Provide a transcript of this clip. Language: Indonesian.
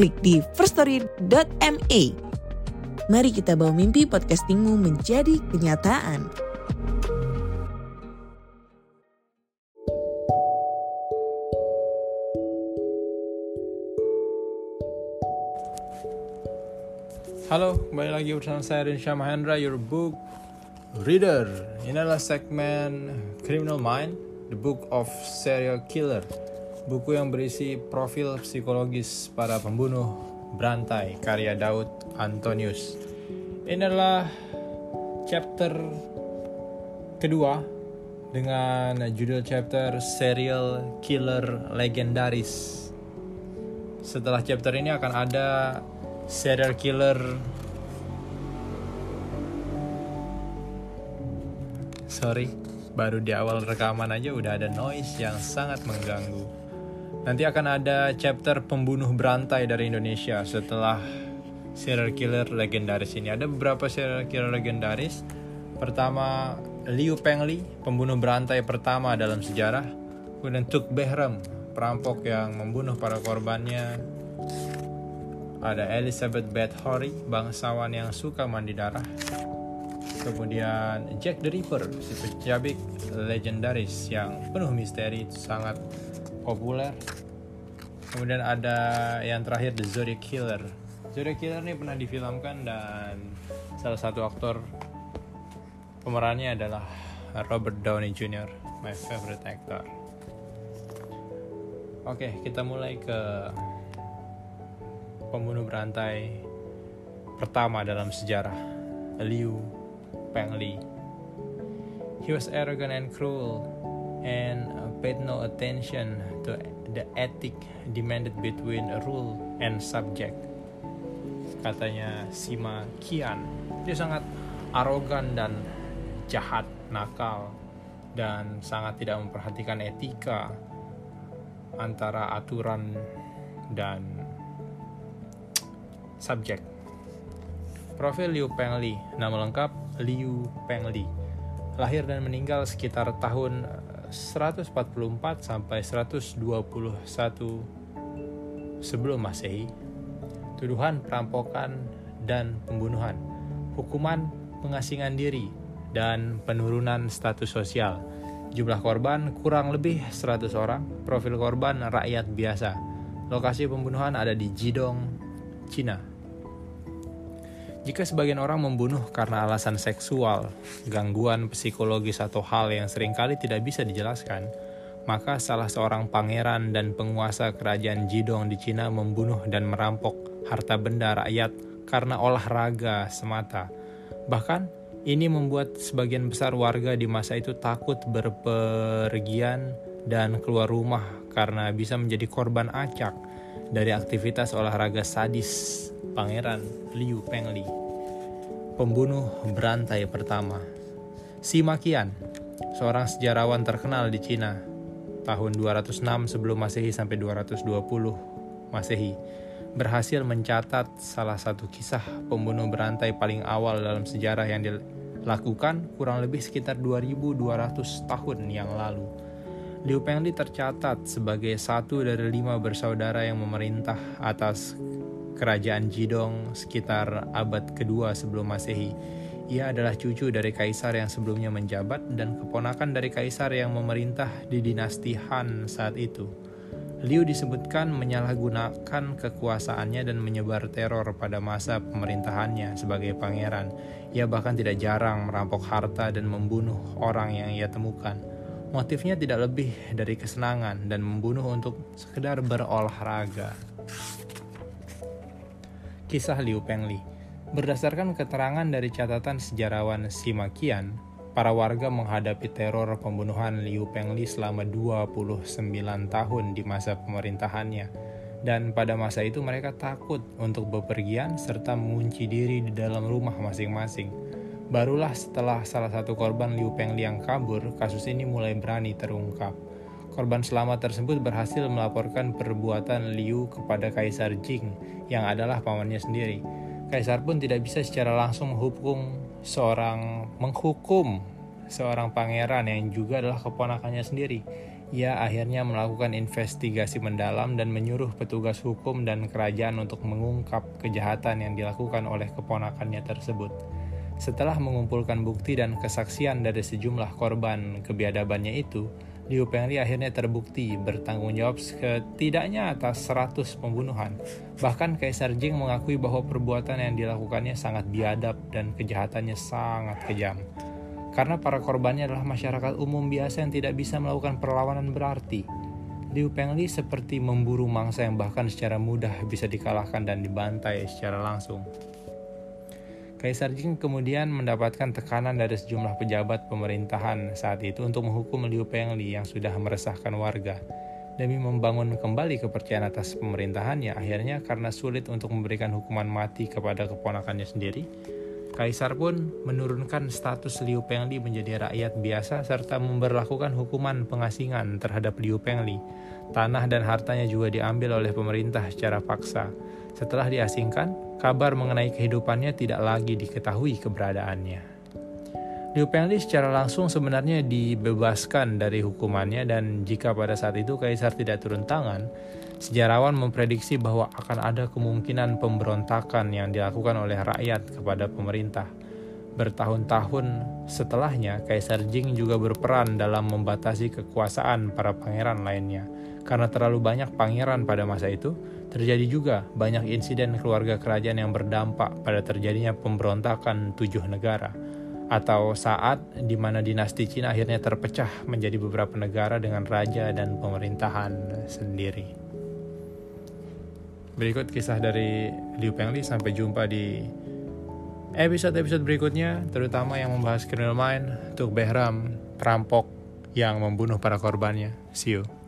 klik di firstory.me. Mari kita bawa mimpi podcastingmu menjadi kenyataan. Halo, kembali lagi bersama saya Erdinsyah Mahendra, your book reader. Ini adalah segmen Criminal Minds, The Book of Serial Killer. Buku yang berisi profil psikologis para pembunuh berantai karya Daud Antonius. Ini adalah chapter kedua dengan judul chapter Serial Killer Legendaris. Setelah chapter ini akan ada serial killer baru di awal rekaman aja udah ada noise yang sangat mengganggu. Nanti akan ada chapter pembunuh berantai dari Indonesia setelah serial killer legendaris ini. Ada beberapa serial killer legendaris. Pertama, Liu Pengli, pembunuh berantai pertama dalam sejarah. Kemudian Tuk Behram, perampok yang membunuh para korbannya. Ada Elizabeth Bathory, bangsawan yang suka mandi darah. Kemudian Jack the Ripper, si penjabik legendaris yang penuh misteri, sangat populer. Kemudian ada yang terakhir, The Zodiac Killer. Zodiac Killer ini pernah difilmkan dan salah satu aktor pemerannya adalah Robert Downey Jr., my favorite actor. Oke, kita mulai ke pembunuh berantai pertama dalam sejarah, Liu Pengli. He was arrogant and cruel and paid no attention to the ethic demanded between rule and subject. Katanya Sima Qian, dia sangat arogan dan jahat, nakal, dan sangat tidak memperhatikan etika antara aturan dan subjek. Profil Liu Pengli. Nama lengkap Liu Pengli. Lahir dan meninggal sekitar tahun 144 sampai 121 sebelum Masehi. Tuduhan perampokan dan pembunuhan, hukuman pengasingan diri dan penurunan status sosial. Jumlah korban kurang lebih 100 orang. Profil korban rakyat biasa. Lokasi pembunuhan ada di Jidong, Cina. Jika sebagian orang membunuh karena alasan seksual, gangguan psikologis atau hal yang seringkali tidak bisa dijelaskan, maka salah seorang pangeran dan penguasa kerajaan Jidong di Cina membunuh dan merampok harta benda rakyat karena olahraga semata. Bahkan, ini membuat sebagian besar warga di masa itu takut berpergian dan keluar rumah karena bisa menjadi korban acak dari aktivitas olahraga sadis pangeran Liu Pengli. Pembunuh berantai pertama. Sima Qian, seorang sejarawan terkenal di Cina, tahun 206 sebelum Masehi sampai 220 Masehi, berhasil mencatat salah satu kisah pembunuh berantai paling awal dalam sejarah yang dilakukan kurang lebih sekitar 2200 tahun yang lalu. Liu Pengli tercatat sebagai satu dari 5 bersaudara yang memerintah atas kerajaan Jidong sekitar abad kedua sebelum Masehi. Ia adalah cucu dari kaisar yang sebelumnya menjabat dan keponakan dari kaisar yang memerintah di dinasti Han saat itu. Liu disebutkan menyalahgunakan kekuasaannya dan menyebar teror pada masa pemerintahannya sebagai pangeran. Ia bahkan tidak jarang merampok harta dan membunuh orang yang ia temukan. Motifnya tidak lebih dari kesenangan dan membunuh untuk sekedar berolahraga. Kisah Liu Pengli. Berdasarkan keterangan dari catatan sejarawan Sima Qian, para warga menghadapi teror pembunuhan Liu Pengli selama 29 tahun di masa pemerintahannya. Dan pada masa itu mereka takut untuk bepergian serta mengunci diri di dalam rumah masing-masing. Barulah setelah salah satu korban Liu Pengli yang kabur, kasus ini mulai berani terungkap. Korban selamat tersebut berhasil melaporkan perbuatan Liu kepada Kaisar Jing yang adalah pamannya sendiri. Kaisar pun tidak bisa secara langsung menghukum seorang pangeran yang juga adalah keponakannya sendiri. Ia akhirnya melakukan investigasi mendalam dan menyuruh petugas hukum dan kerajaan untuk mengungkap kejahatan yang dilakukan oleh keponakannya tersebut. Setelah mengumpulkan bukti dan kesaksian dari sejumlah korban kebiadabannya itu, Liu Pengli akhirnya terbukti bertanggung jawab setidaknya atas 100 pembunuhan. Bahkan Kaisar Jing mengakui bahwa perbuatan yang dilakukannya sangat biadab dan kejahatannya sangat kejam. Karena para korbannya adalah masyarakat umum biasa yang tidak bisa melakukan perlawanan berarti. Liu Pengli seperti memburu mangsa yang bahkan secara mudah bisa dikalahkan dan dibantai secara langsung. Kaisar Jing kemudian mendapatkan tekanan dari sejumlah pejabat pemerintahan saat itu untuk menghukum Liu Pengli yang sudah meresahkan warga. Demi membangun kembali kepercayaan atas pemerintahannya, akhirnya karena sulit untuk memberikan hukuman mati kepada keponakannya sendiri, Kaisar pun menurunkan status Liu Pengli menjadi rakyat biasa serta memberlakukan hukuman pengasingan terhadap Liu Pengli. Tanah dan hartanya juga diambil oleh pemerintah secara paksa. Setelah diasingkan, kabar mengenai kehidupannya tidak lagi diketahui keberadaannya. Liu Pengli secara langsung sebenarnya dibebaskan dari hukumannya, dan jika pada saat itu Kaisar tidak turun tangan, sejarawan memprediksi bahwa akan ada kemungkinan pemberontakan yang dilakukan oleh rakyat kepada pemerintah. Bertahun-tahun setelahnya, Kaisar Jing juga berperan dalam membatasi kekuasaan para pangeran lainnya. Karena terlalu banyak pangeran pada masa itu, terjadi juga banyak insiden keluarga kerajaan yang berdampak pada terjadinya pemberontakan 7 negara. Atau saat di mana dinasti Cina akhirnya terpecah menjadi beberapa negara dengan raja dan pemerintahan sendiri. Berikut kisah dari Liu Pengli. Sampai jumpa di episode-episode berikutnya, terutama yang membahas Criminal Minds, Tuk Behram, perampok yang membunuh para korbannya. See you.